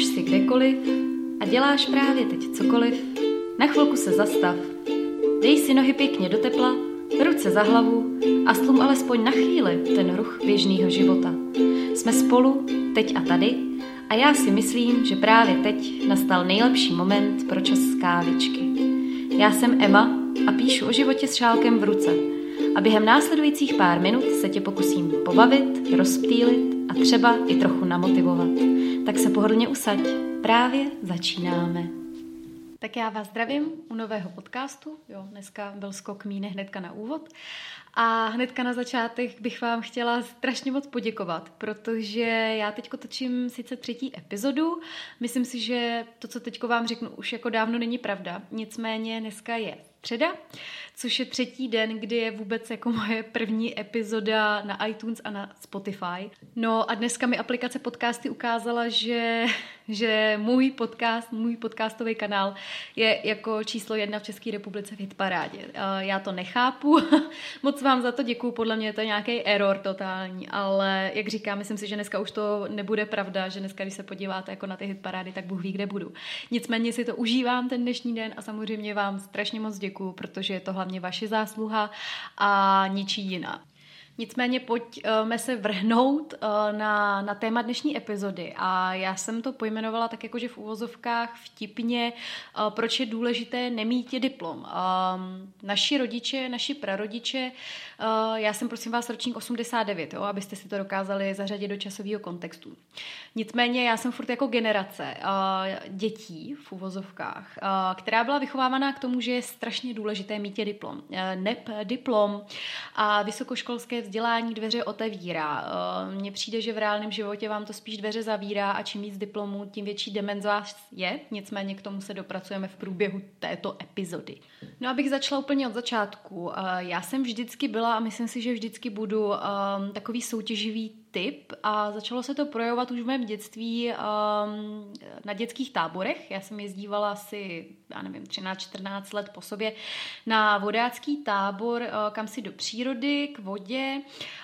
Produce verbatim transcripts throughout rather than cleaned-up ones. už jsi kdekoliv a děláš právě teď cokoliv, na chvilku se zastav. Dej si nohy pěkně do tepla, ruce za hlavu a stlum alespoň na chvíli ten ruch běžného života. Jsme spolu, teď a tady, a já si myslím, že právě teď nastal nejlepší moment pro čas kávičky. Já jsem Ema a píšu o životě s šálkem v ruce. A během následujících pár minut se tě pokusím pobavit, rozptýlit a třeba i trochu namotivovat. Tak se pohodlně usaď, právě začínáme. Tak já vás zdravím u nového podcastu. Jo, dneska byl skok míne hnedka na úvod. A hnedka na začátek bych vám chtěla strašně moc poděkovat, protože já teďko točím sice třetí epizodu. Myslím si, že to, co teďko vám řeknu, už jako dávno není pravda. Nicméně dneska je středa, což je třetí den, kdy je vůbec jako moje první epizoda na iTunes a na Spotify. No a dneska mi aplikace podcasty ukázala, že, že můj podcast, můj podcastový kanál je jako číslo jedna v České republice v hitparádě. Já to nechápu, moc vám za to děkuju, podle mě je to nějaký error totální, ale jak říkám, myslím si, že dneska už to nebude pravda, že dneska, když se podíváte jako na ty hitparády, tak Bůh ví, kde budu. Nicméně si to užívám ten dnešní den a samozřejmě vám strašně moc děkuju. Děkuju, protože je to hlavně vaše zásluha a ničí jiná. Nicméně pojďme se vrhnout na, na téma dnešní epizody a já jsem to pojmenovala tak jakože v uvozovkách vtipně, proč je důležité nemít diplom. Naši rodiče, naši prarodiče, já jsem prosím vás ročník osmdesát devět, jo, abyste si to dokázali zařadit do časového kontextu. Nicméně já jsem furt jako generace dětí v uvozovkách, která byla vychovávaná k tomu, že je strašně důležité mít diplom. Neb diplom a vysokoškolské vzdělání dveře otevírá. Mně přijde, že v reálném životě vám to spíš dveře zavírá a čím víc diplomů, tím větší demenz vás je. Nicméně k tomu se dopracujeme v průběhu této epizody. No abych začala úplně od začátku. Já jsem vždycky byla a myslím si, že vždycky budu takový soutěživý typ a začalo se to projevovat už v mém dětství um, na dětských táborech. Já jsem jezdívala asi, já nevím, třináct čtrnáct let po sobě na vodácký tábor, uh, kam si do přírody, k vodě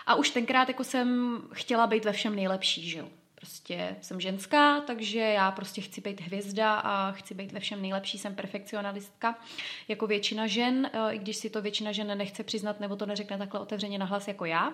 a už tenkrát jako jsem chtěla být ve všem nejlepší, že jo. Prostě jsem ženská, takže já prostě chci být hvězda a chci být ve všem nejlepší, jsem perfekcionalistka jako většina žen, i když si to většina žen nechce přiznat nebo to neřekne takhle otevřeně nahlas jako já.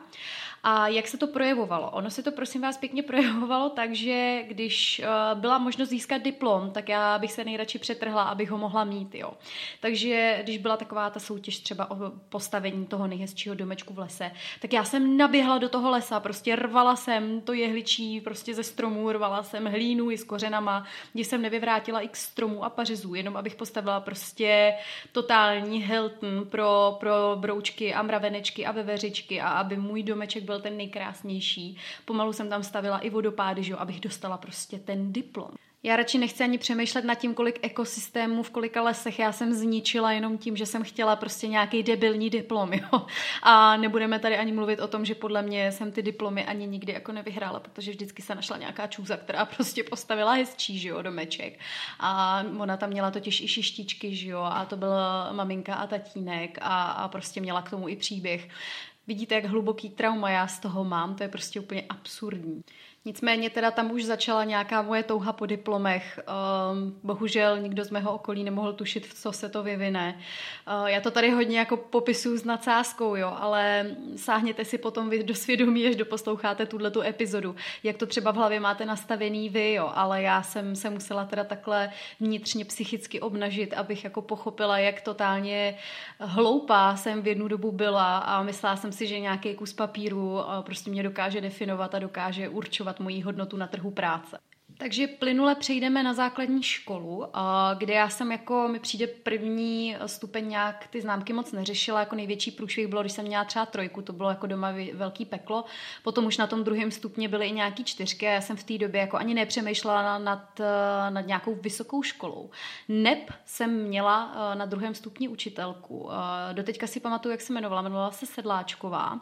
A jak se to projevovalo? Ono se to prosím vás pěkně projevovalo, takže když byla možnost získat diplom, tak já bych se nejradši přetrhla, abych ho mohla mít, jo. Takže když byla taková ta soutěž třeba o postavení toho nejhezčího domečku v lese, tak já jsem naběhla do toho lesa, prostě rvala jsem to jehličí, prostě ze stromů, rvala jsem hlínu i s kořenama, když jsem nevyvrátila i k stromů a pařezů, jenom abych postavila prostě totální Hilton pro, pro broučky a mravenečky a veveřičky a aby můj domeček byl ten nejkrásnější. Pomalu jsem tam stavila i vodopády, že jo, abych dostala prostě ten diplom. Já radši nechci ani přemýšlet nad tím, kolik ekosystémů v kolika lesech já jsem zničila jenom tím, že jsem chtěla prostě nějaký debilní diplom, jo. A nebudeme tady ani mluvit o tom, že podle mě jsem ty diplomy ani nikdy jako nevyhrála, protože vždycky se našla nějaká čůza, která prostě postavila hezčí, že jo, domeček. A ona tam měla totiž i šištičky, že jo, a to byla maminka a tatínek a, a prostě měla k tomu i příběh. Vidíte, jak hluboký trauma já z toho mám, to je prostě úplně absurdní. Nicméně teda tam už začala nějaká moje touha po diplomech. Um, bohužel nikdo z mého okolí nemohl tušit, v co se to vyvine. Uh, já to tady hodně jako popisuju s nadsázkou, jo, ale sáhněte si potom vy do svědomí, až doposloucháte tuhletu epizodu. Jak to třeba v hlavě máte nastavený vy, jo, ale já jsem se musela teda takhle vnitřně psychicky obnažit, abych jako pochopila, jak totálně hloupá jsem v jednu dobu byla a myslela jsem si, že nějaký kus papíru prostě mě dokáže definovat a dokáže určovat mojí hodnotu na trhu práce. Takže plynule přejdeme na základní školu, kde já jsem jako, mi přijde první stupeň nějak ty známky moc neřešila, jako největší průšvih bylo, když jsem měla třeba trojku, to bylo jako doma velký peklo, potom už na tom druhém stupni byly i nějaký čtyřky a já jsem v té době jako ani nepřemýšlela nad, nad nějakou vysokou školou. Neb jsem měla na druhém stupni učitelku, doteďka si pamatuju, jak se jmenovala, jmenovala se Sedláčková,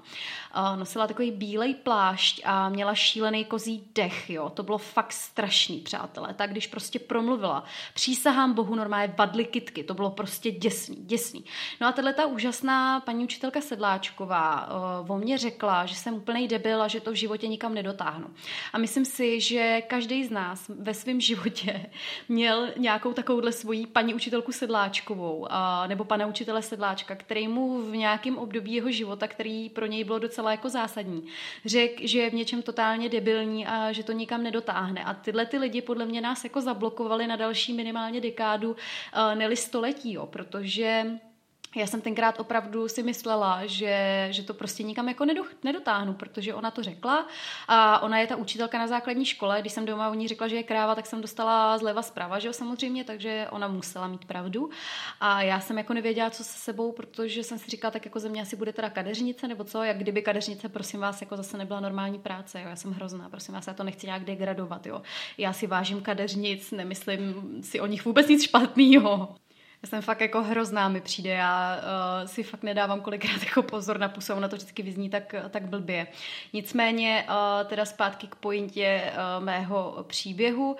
nosila takový bílej plášť a měla šílený kozí dech, jo, to bylo fakt strašný, přátelé. Tak když prostě promluvila, přísahám Bohu, normálně vadly kytky, to bylo prostě děsný, děsný. No a tato ta úžasná paní učitelka Sedláčková o mě řekla, že jsem úplnej debil a že to v životě nikam nedotáhnu. A myslím si, že každý z nás ve svém životě měl nějakou takovouhle svoji paní učitelku Sedláčkovou nebo pana učitele Sedláčka, který mu v nějakém období jeho života, který pro něj bylo docela jako zásadní, řekl, že je v něčem totálně debilní a že to nikam nedotáhne. A tyhle ty lidi podle mě nás jako zablokovali na další minimálně dekádu, ne-li století, jo, protože já jsem tenkrát opravdu si myslela, že, že to prostě nikam jako nedotáhnu, protože ona to řekla a ona je ta učitelka na základní škole. Když jsem doma o ní řekla, že je kráva, tak jsem dostala zleva zprava, že jo, samozřejmě, takže ona musela mít pravdu. A já jsem jako nevěděla, co se sebou, protože jsem si říkala, tak jako ze mě asi bude teda kadeřnice nebo co, jak kdyby kadeřnice, prosím vás, jako zase nebyla normální práce, jo, já jsem hrozná, prosím vás, já to nechci nějak degradovat, jo. Já si vážím kadeřnic, nemyslím si o nich vůbec nic špatného. Já jsem fakt jako hrozná, mi přijde, já uh, si fakt nedávám kolikrát jako pozor na pusu, ona to vždycky vyzní tak, tak blbě. Nicméně uh, teda zpátky k pointě uh, mého příběhu, uh,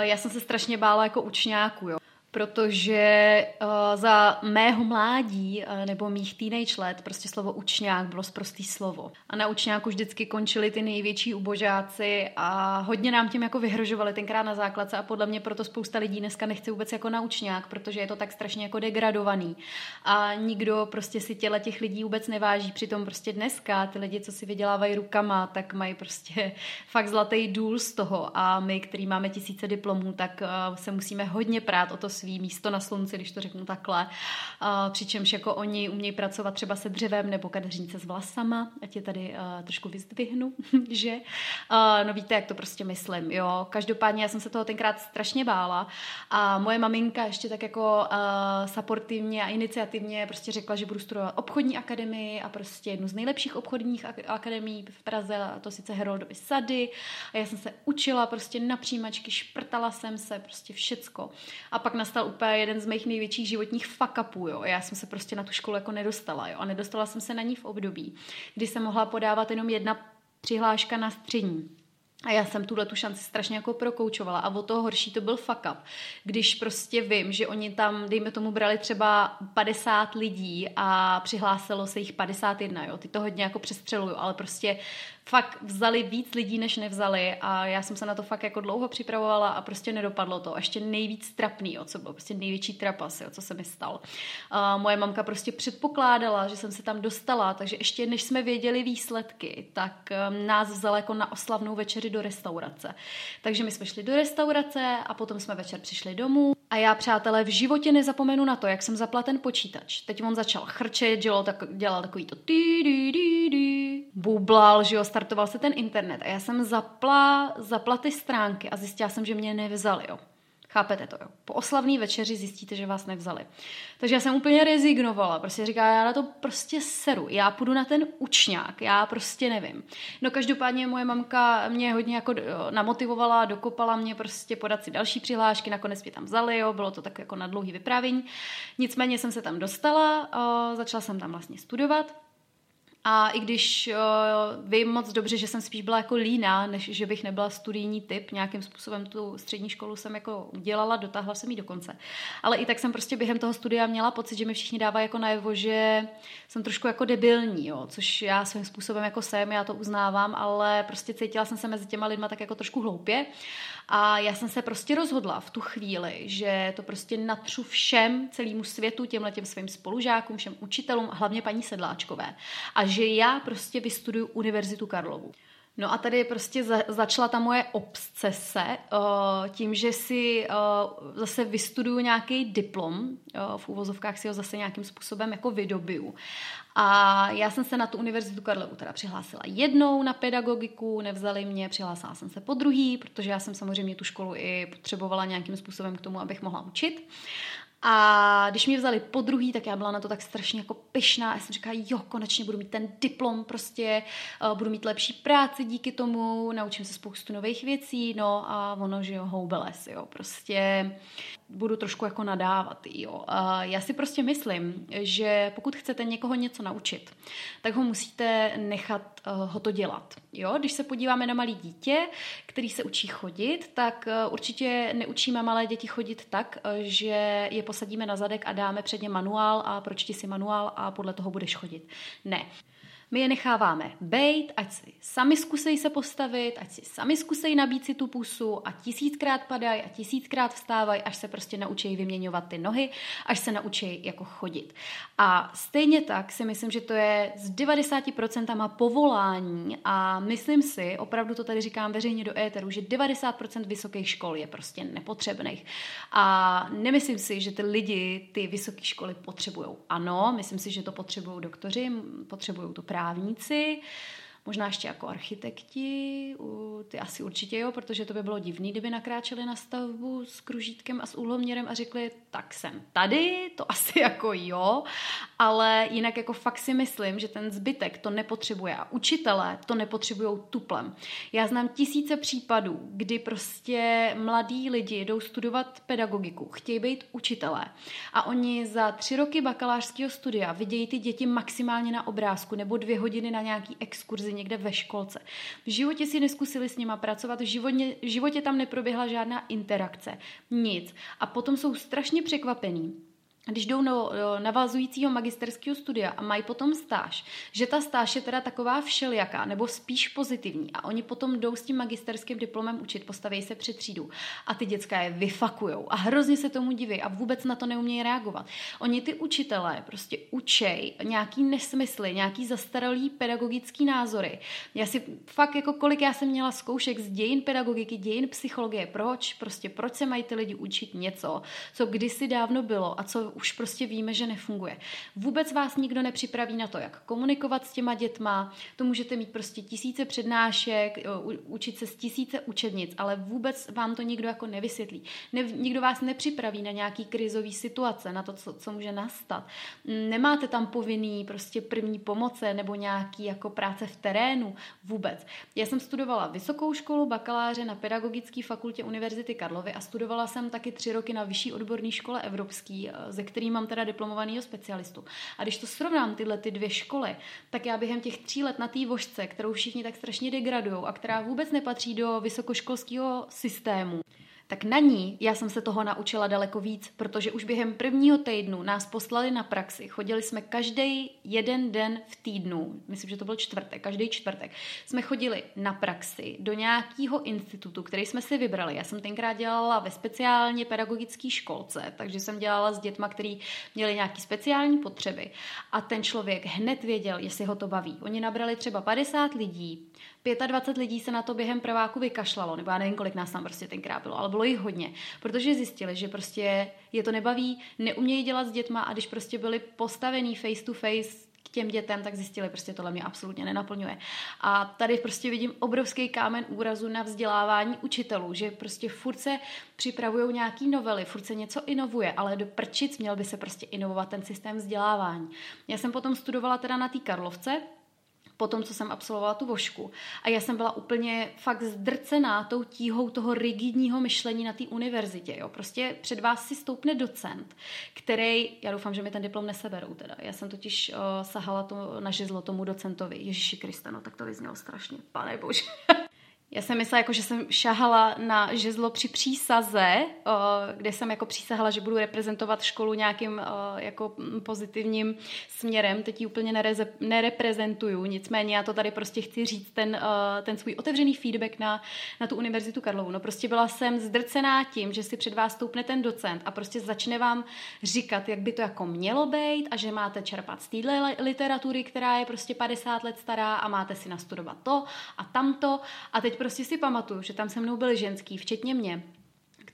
já jsem se strašně bála jako učňáku, jo. Protože uh, za mého mládí uh, nebo mých teenage let prostě slovo učňák bylo sprostý slovo. A na učňáku vždycky končili ty největší ubožáci a hodně nám tím jako vyhrožovali tenkrát na základce a podle mě proto spousta lidí dneska nechce vůbec jako na učňák, protože je to tak strašně jako degradovaný. A nikdo prostě si těla těch lidí vůbec neváží. Přitom prostě dneska ty lidi, co si vydělávají rukama, tak mají prostě fakt zlatý důl z toho. A my, který máme tisíce diplomů, tak uh, se musíme hodně prát o to místo na slunci, když to řeknu takhle. Uh, přičemž jako oni umějí pracovat třeba se dřevem nebo kadeřnice s vlasama, ať je tady uh, trošku vyzdvihnu, že? Uh, no víte, jak to prostě myslím, jo. Každopádně já jsem se toho tenkrát strašně bála a moje maminka ještě tak jako uh, supportivně a iniciativně prostě řekla, že budu studovat obchodní akademii a prostě jednu z nejlepších obchodních ak- akademií v Praze, a to sice Heroldovy sady. A já jsem se učila prostě na přijímačky, šprtala jsem se, prostě všecko. A pak na Dostal úplně jeden z mých největších životních fuck-upů, jo. Já jsem se prostě na tu školu jako nedostala, jo. A nedostala jsem se na ní v období, kdy jsem mohla podávat jenom jedna přihláška na střední. A já jsem tuhle tu šanci strašně jako prokoučovala a o to horší to byl fuck up. Když prostě vím, že oni tam, dejme tomu, brali třeba padesát lidí a přihlásilo se jich padesát jedna, jo. Ty to hodně jako přestřeluju, ale prostě fakt vzali víc lidí, než nevzali a já jsem se na to fakt jako dlouho připravovala a prostě nedopadlo to. A ještě nejvíc trapný, jo, co bylo, prostě největší trapas, jo, co se mi stal. A moje mamka prostě předpokládala, že jsem se tam dostala, takže ještě než jsme věděli výsledky, tak nás vzala jako na oslavnou večeři do restaurace. Takže my jsme šli do restaurace a potom jsme večer přišli domů. A já, přátelé, v životě nezapomenu na to, jak jsem zapla ten počítač. Teď on začal chrčet, dělal, tak, dělal takový to ty, ty, ty, ty, bublal, že jo, startoval se ten internet. A já jsem zapla, zapla ty stránky a zjistila jsem, že mě nevzali, jo. Chápete to, jo? Po oslavné večeři zjistíte, že vás nevzali. Takže já jsem úplně rezignovala, prostě říkala, já na to prostě seru, já půjdu na ten učňák, já prostě nevím. No každopádně moje mamka mě hodně jako namotivovala, dokopala mě prostě podat si další přihlášky, nakonec mě tam vzali, jo, bylo to tak jako na dlouhý vyprávění. Nicméně jsem se tam dostala, o, začala jsem tam vlastně studovat. A i když uh, vím moc dobře, že jsem spíš byla jako líná, než že bych nebyla studijní typ, nějakým způsobem tu střední školu jsem jako udělala, dotáhla jsem ji do konce. Ale i tak jsem prostě během toho studia měla pocit, že mi všichni dávají jako najevo, že jsem trošku jako debilní, jo, což já svým způsobem jako jsem, já to uznávám, ale prostě cítila jsem se mezi těma lidma tak jako trošku hloupě. A já jsem se prostě rozhodla v tu chvíli, že to prostě natřu všem, celému světu, těmhletěm svým spolužákům, všem učitelům, hlavně paní Sedláčkové. A že já prostě vystuduju Univerzitu Karlovu. No a tady prostě za, začala ta moje obsese uh, tím, že si uh, zase vystuduju nějaký diplom, uh, v uvozovkách si ho zase nějakým způsobem jako vydobiju. A já jsem se na tu Univerzitu Karlovu teda přihlásila jednou na pedagogiku, nevzali mě, přihlásila jsem se po druhý, protože já jsem samozřejmě tu školu i potřebovala nějakým způsobem k tomu, abych mohla učit. A když mě vzali podruhý, tak já byla na to tak strašně jako pyšná. Já jsem říkala, jo, konečně budu mít ten diplom prostě, budu mít lepší práci díky tomu, naučím se spoustu nových věcí, no a ono, že jo, houbeles, jo, prostě budu trošku jako nadávat, jo. A já si prostě myslím, že pokud chcete někoho něco naučit, tak ho musíte nechat uh, ho to dělat, jo. Když se podíváme na malý dítě, který se učí chodit, tak uh, určitě neučíme malé děti chodit tak, uh, že je posadíme na zadek a dáme před ně manuál a pročti si manuál a podle toho budeš chodit. Ne. My je necháváme bejt, ať si sami zkusej se postavit, ať si sami zkusej nabít si tu pusu a tisíckrát padají a tisíckrát vstávají, až se prostě naučí vyměňovat ty nohy, až se naučí jako chodit. A stejně tak si myslím, že to je z devadesát procent povolání a myslím si, opravdu to tady říkám veřejně do éteru, že devadesát procent vysokých škol je prostě nepotřebných. A nemyslím si, že ty lidi ty vysoké školy potřebujou. Ano, myslím si, že to potřebují doktoři, potřebují to právě. Právníci, možná ještě jako architekti, ty asi určitě jo, protože to by bylo divný, kdyby nakráčeli na stavbu s kružítkem a s úhloměrem a řekli, tak jsem tady, to asi jako jo, ale jinak jako fakt si myslím, že ten zbytek to nepotřebuje a učitelé to nepotřebujou tuplem. Já znám tisíce případů, kdy prostě mladí lidi jdou studovat pedagogiku, chtějí být učitelé a oni za tři roky bakalářského studia vidějí ty děti maximálně na obrázku nebo dvě hodiny na nějaký exkurzi někde ve školce. V životě si neskusili s nima pracovat, v životě, v životě tam neproběhla žádná interakce, nic. A potom jsou strašně překvapení, když jdou do navazujícího magisterského studia a mají potom stáž, že ta stáž je teda taková všelijaká, nebo spíš pozitivní a oni potom jdou s tím magisterským diplomem učit, postaví se před třídu a ty děcka je vyfakujou a hrozně se tomu diví a vůbec na to neumějí reagovat. Oni ty učitelé prostě učej nějaký nesmysly, nějaký zastaralý pedagogický názory. Já si fakt jako kolik já jsem měla zkoušek z dějin pedagogiky, dějin psychologie, proč? Prostě proč se mají ty lidi učit něco, co kdysi dávno bylo a co už prostě víme, že nefunguje. Vůbec vás nikdo nepřipraví na to, jak komunikovat s těma dětma, to můžete mít prostě tisíce přednášek, učit se z tisíce učebnic, ale vůbec vám to nikdo jako nevysvětlí. Ne, nikdo vás nepřipraví na nějaký krizový situace, na to, co, co může nastat. Nemáte tam povinný prostě první pomoce nebo nějaký jako práce v terénu vůbec. Já jsem studovala vysokou školu bakaláře na Pedagogické fakultě Univerzity Karlovy a studovala jsem taky tři roky na vyšší odborné škole evropský, ze který mám teda diplomovanýho specialistu. A když to srovnám tyhle ty dvě školy, tak já během těch tří let na té vožce, kterou všichni tak strašně degradujou a která vůbec nepatří do vysokoškolského systému, tak na ní já jsem se toho naučila daleko víc, protože už během prvního týdnu nás poslali na praxi. Chodili jsme každý jeden den v týdnu, myslím, že to byl čtvrtek, každý čtvrtek, jsme chodili na praxi do nějakého institutu, který jsme si vybrali. Já jsem tenkrát dělala ve speciálně pedagogické školce, takže jsem dělala s dětma, který měli nějaké speciální potřeby. A ten člověk hned věděl, jestli ho to baví. Oni nabrali třeba padesát lidí, dvacet pět lidí se na to během prváku vykašlalo, nebo já nevím, kolik nás tam prostě tenkrát bylo, ale bylo jich hodně, protože zjistili, že prostě je to nebaví, neumějí dělat s dětma a když prostě byli postavený face to face k těm dětem, tak zjistili, prostě tohle mě absolutně nenaplňuje. A tady prostě vidím obrovský kámen úrazu na vzdělávání učitelů, že prostě furt se připravujou nějaký novely, furt se něco inovuje, ale do prčic měl by se prostě inovovat ten systém vzdělávání. Já jsem potom studovala teda na té Karlovce, potom, co jsem absolvovala tu vošku. A já jsem byla úplně fakt zdrcená tou tíhou toho rigidního myšlení na té univerzitě. Jo. Prostě před vás si stoupne docent, který, já doufám, že mi ten diplom neseberou teda. Já jsem totiž uh, sahala to, na žizlo tomu docentovi. Ježiši Kriste, no tak to vyznělo strašně. Pane bože. Já jsem myslela, jako, že jsem šahala na žezlo při přísaze, kde jsem jako přísahala, že budu reprezentovat školu nějakým jako pozitivním směrem. Teď ji úplně nereze, nereprezentuju, nicméně já to tady prostě chci říct, ten, ten svůj otevřený feedback na, na tu Univerzitu Karlovu. No prostě byla jsem zdrcená tím, že si před vás stoupne ten docent a prostě začne vám říkat, jak by to jako mělo být a že máte čerpat z téhle literatury, která je prostě padesát let stará a máte si nastudovat to a tamto. A teď prostě si pamatuju, že tam se mnou byly ženský, včetně mě,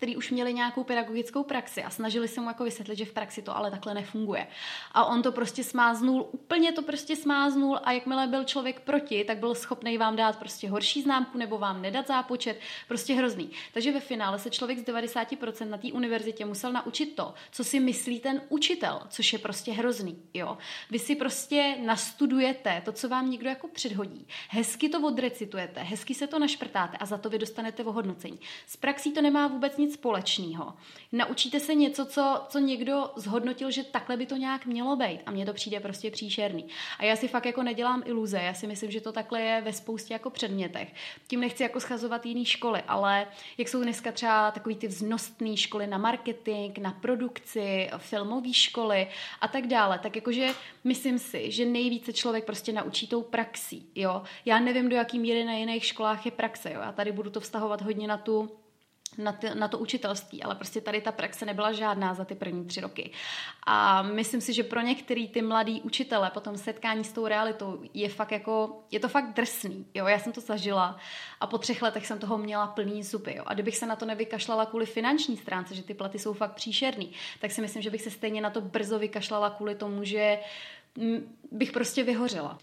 který už měli nějakou pedagogickou praxi a snažili se mu jako vysvětlit, že v praxi to ale takhle nefunguje. A on to prostě smáznul, úplně to prostě smáznul a jakmile byl člověk proti, tak byl schopný vám dát prostě horší známku nebo vám nedat zápočet, prostě hrozný. Takže ve finále se člověk z devadesát procent na té univerzitě musel naučit to, co si myslí ten učitel, což je prostě hrozný, jo. Vy si prostě nastudujete to, co vám někdo jako předhodí. Hezky to odrecitujete, hezky se to našprtáte a za to vy dostanete ohodnocení. S praxí to nemá vůbec nic společného. Naučíte se něco, co, co někdo zhodnotil, že takhle by to nějak mělo být a mně to přijde prostě příšerný. A já si fakt jako nedělám iluze, já si myslím, že to takhle je ve spoustě jako předmětech. Tím nechci jako schazovat jiný školy, ale jak jsou dneska třeba takový ty vznosné školy na marketing, na produkci, filmové školy a tak dále, tak jakože myslím si, že nejvíce člověk prostě naučí tou praxí, jo. Já nevím, do jaký míry na jiných školách je praxe, jo. Já tady budu to vztahovat hodně na tu Na, t- na to učitelství, ale prostě tady ta praxe nebyla žádná za ty první tři roky. A myslím si, že pro některý ty mladý učitele potom setkání s tou realitou je fakt jako, je to fakt drsný, jo, já jsem to zažila a po třech letech jsem toho měla plný zuby, jo, a kdybych se na to nevykašlala kvůli finanční stránce, že ty platy jsou fakt příšerný, tak si myslím, že bych se stejně na to brzo vykašlala kvůli tomu, že bych prostě vyhořela.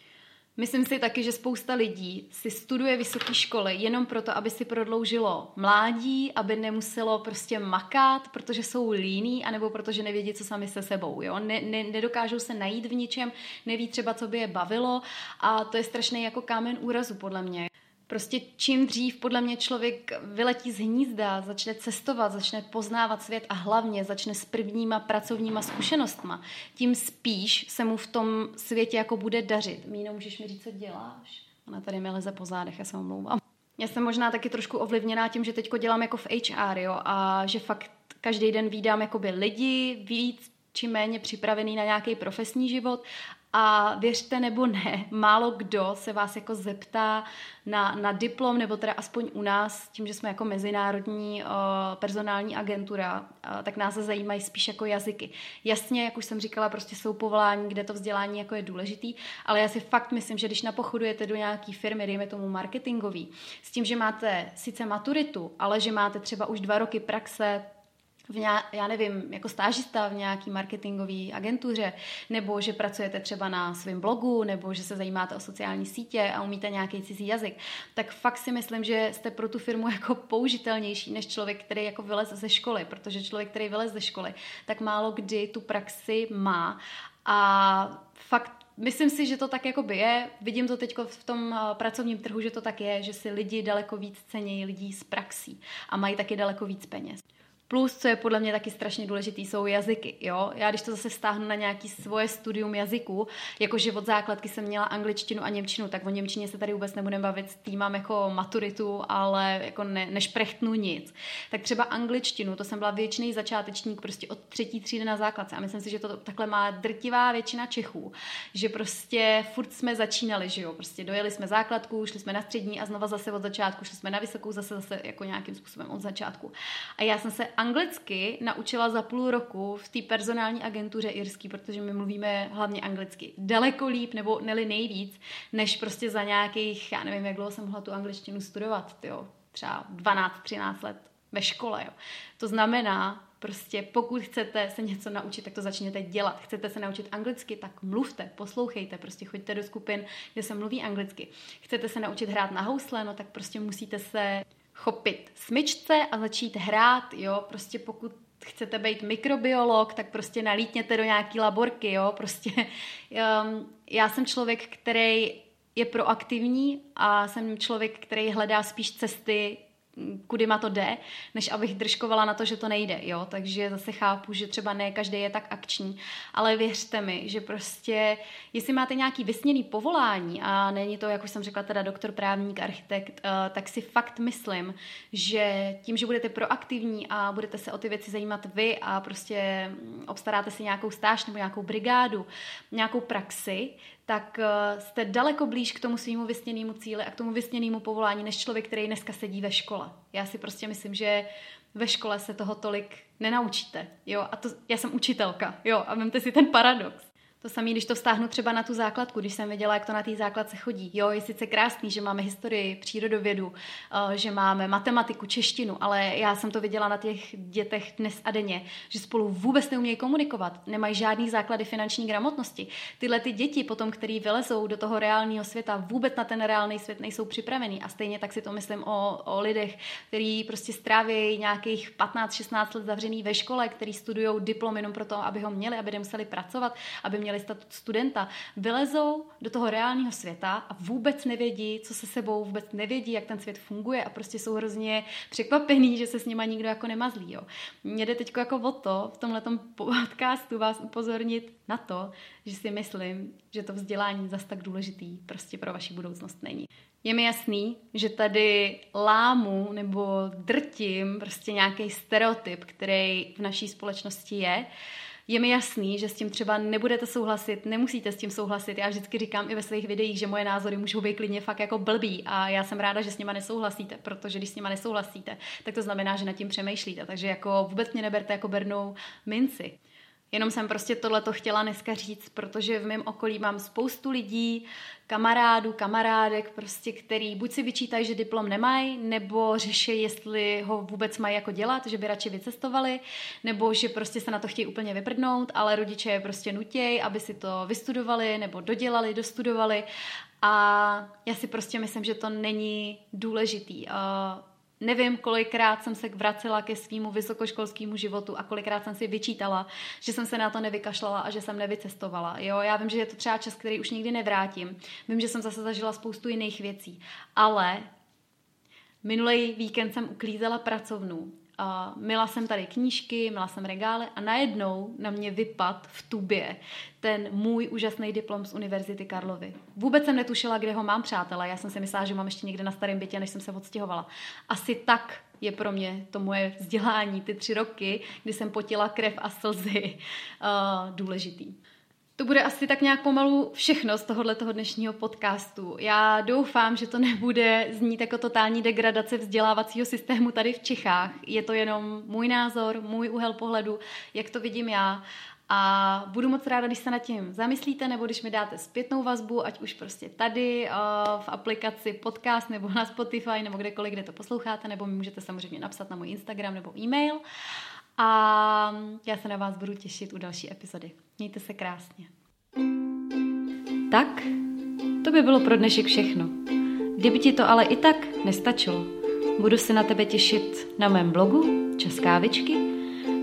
Myslím si taky, že spousta lidí si studuje vysoké školy jenom proto, aby si prodloužilo mládí, aby nemuselo prostě makat, protože jsou líní, anebo protože nevědí, co sami se sebou. Jo? Ne, ne, nedokážou se najít v ničem, neví třeba, co by je bavilo a to je strašný jako kámen úrazu podle mě. Prostě čím dřív podle mě člověk vyletí z hnízda, začne cestovat, začne poznávat svět a hlavně začne s prvníma pracovníma zkušenostma, tím spíš se mu v tom světě jako bude dařit. Míno, můžeš mi říct, co děláš? Ona tady mi leze po zádech, já se omlouvám. Já jsem možná taky trošku ovlivněná tím, že teďko dělám jako v H R, jo, a že fakt každý den vídám jakoby lidi víc či méně připravený na nějaký profesní život. A věřte nebo ne, málo kdo se vás jako zeptá na, na diplom, nebo teda aspoň u nás, tím, že jsme jako mezinárodní uh, personální agentura, uh, tak nás zajímají spíš jako jazyky. Jasně, jak už jsem říkala, prostě jsou povolání, kde to vzdělání jako je důležitý, ale já si fakt myslím, že když napochodujete do nějaký firmy, dejme tomu marketingový, s tím, že máte sice maturitu, ale že máte třeba už dva roky praxe, v nějak, já nevím, jako stážista v nějaký marketingové agentuře, nebo že pracujete třeba na svém blogu, nebo že se zajímáte o sociální sítě a umíte nějaký cizí jazyk, tak fakt si myslím, že jste pro tu firmu jako použitelnější než člověk, který jako vylez ze školy, protože člověk, který vylez ze školy, tak málo kdy tu praxi má a fakt myslím si, že to tak jako by je. Vidím to teď v tom pracovním trhu, že to tak je, že si lidi daleko víc cenějí lidí s praxí a mají taky daleko víc peněz. Plus, co je podle mě taky strašně důležitý, jsou jazyky, jo. Já když to zase vztáhnu na nějaký svoje studium jazyků, jakože od základky jsem měla angličtinu a němčinu, tak o němčině se tady vůbec nebudeme bavit, s tím mám jako maturitu, ale jako ne, nešprechtnu nic. Tak třeba angličtinu, to jsem byla věčný začátečník prostě od třetí třídy na základce a myslím si, že to takhle má drtivá většina Čechů, že prostě furt jsme začínali, že jo, prostě dojeli jsme základku, šli jsme na střední a znova zase od začátku, šli jsme na vysokou, zase zase jako nějakým způsobem od začátku. A já jsem se anglicky naučila za půl roku v té personální agentuře irský, protože my mluvíme hlavně anglicky daleko líp, nebo neli nejvíc, než prostě za nějakých, já nevím, jak dlouho jsem mohla tu angličtinu studovat, tyjo, třeba dvanáct třináct let ve škole. Jo. To znamená, prostě pokud chcete se něco naučit, tak to začněte dělat. Chcete se naučit anglicky, tak mluvte, poslouchejte, prostě choďte do skupin, kde se mluví anglicky. Chcete se naučit hrát na housle, no tak prostě musíte se chopit smyčce a začít hrát, jo, prostě pokud chcete být mikrobiolog, tak prostě nalítněte do nějaký laborky, jo, prostě um, já jsem člověk, který je proaktivní a jsem člověk, který hledá spíš cesty, kudy má to jde, než abych držkovala na to, že to nejde, jo, takže zase chápu, že třeba ne každý je tak akční, ale věřte mi, že prostě jestli máte nějaký vysněný povolání a není to, jak už jsem řekla, teda doktor, právník, architekt, tak si fakt myslím, že tím, že budete proaktivní a budete se o ty věci zajímat vy a prostě obstaráte si nějakou stáž nebo nějakou brigádu, nějakou praxi, tak jste daleko blíž k tomu svýmu vysněnému cíli a k tomu vysněnému povolání, než člověk, který dneska sedí ve škole. Já si prostě myslím, že ve škole se toho tolik nenaučíte. Jo? A to, já jsem učitelka, jo? A vemte si ten paradox. To To samé, když to vztáhnu třeba na tu základku, když jsem věděla, jak to na té základce chodí. Jo, je sice krásný, že máme historii, přírodovědu, že máme matematiku, češtinu, ale já jsem to viděla na těch dětech dnes a denně, že spolu vůbec neumějí komunikovat, nemají žádný základy finanční gramotnosti. Tyhle ty děti potom, které vylezou do toho reálného světa, vůbec na ten reálný svět nejsou připravený. A stejně tak si to myslím o, o lidech, kteří prostě stráví nějakých patnáct šestnáct let zavřený ve škole, kteří studují diplom jenom proto, aby ho měli, aby nemuseli pracovat, aby měli statut studenta, vylezou do toho reálného světa a vůbec nevědí, co se sebou, vůbec nevědí, jak ten svět funguje a prostě jsou hrozně překvapený, že se s nima nikdo jako nemazlí. Jo. Mě jde teď jako o to, v tomhletom podcastu vás upozornit na to, že si myslím, že to vzdělání zas tak důležitý prostě pro vaši budoucnost není. Je mi jasný, že tady lámu nebo drtím prostě nějaký stereotyp, který v naší společnosti je. Je mi jasný, že s tím třeba nebudete souhlasit, nemusíte s tím souhlasit. Já vždycky říkám i ve svých videích, že moje názory můžou být klidně fakt jako blbý a já jsem ráda, že s nima nesouhlasíte, protože když s nima nesouhlasíte, tak to znamená, že nad tím přemýšlíte. Takže jako vůbec mě neberte jako bernou minci. Jenom jsem prostě tohleto chtěla dneska říct, protože v mém okolí mám spoustu lidí, kamarádů, kamarádek, prostě, který buď si vyčítají, že diplom nemají, nebo řeší, jestli ho vůbec mají jako dělat, že by radši vycestovali, nebo že prostě se na to chtějí úplně vyprdnout, ale rodiče je prostě nutějí, aby si to vystudovali, nebo dodělali, dostudovali. A já si prostě myslím, že to není důležitý. Nevím, kolikrát jsem se vracela ke svýmu vysokoškolskému životu a kolikrát jsem si vyčítala, že jsem se na to nevykašlala a že jsem nevycestovala. Jo, já vím, že je to třeba čas, který už nikdy nevrátím. Vím, že jsem zase zažila spoustu jiných věcí. Ale minulý víkend jsem uklízela pracovnu. Uh, myla jsem tady knížky, myla jsem regály a najednou na mě vypad v tubě ten můj úžasný diplom z Univerzity Karlovy. Vůbec jsem netušila, kde ho mám, přátelé. Já jsem si myslela, že mám ještě někde na starém bytě, než jsem se odstěhovala. Asi tak je pro mě to moje vzdělání, ty tři roky, kdy jsem potila krev a slzy, uh, důležitý. To bude asi tak nějak pomalu všechno z tohoto dnešního podcastu. Já doufám, že to nebude znít jako totální degradace vzdělávacího systému tady v Čechách. Je to jenom můj názor, můj úhel pohledu, jak to vidím já. A budu moc ráda, když se nad tím zamyslíte, nebo když mi dáte zpětnou vazbu, ať už prostě tady v aplikaci podcast, nebo na Spotify, nebo kdekoliv, kde to posloucháte, nebo mi můžete samozřejmě napsat na můj Instagram nebo e-mail. A já se na vás budu těšit u další epizody. Mějte se krásně. Tak, to by bylo pro dnešek všechno. Kdyby ti to ale i tak nestačilo, budu se na tebe těšit na mém blogu Čas kávičky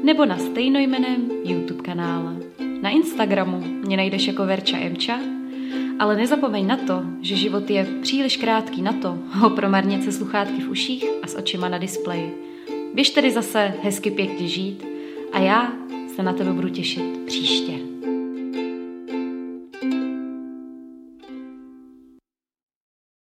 nebo na stejnojmenném YouTube kanále. Na Instagramu mě najdeš jako Verča Emča, ale nezapomeň na to, že život je příliš krátký na to, ho promarnit se sluchátky v uších a s očima na displeji. Běž tedy zase hezky pěkně žít a já se na tebe budu těšit příště.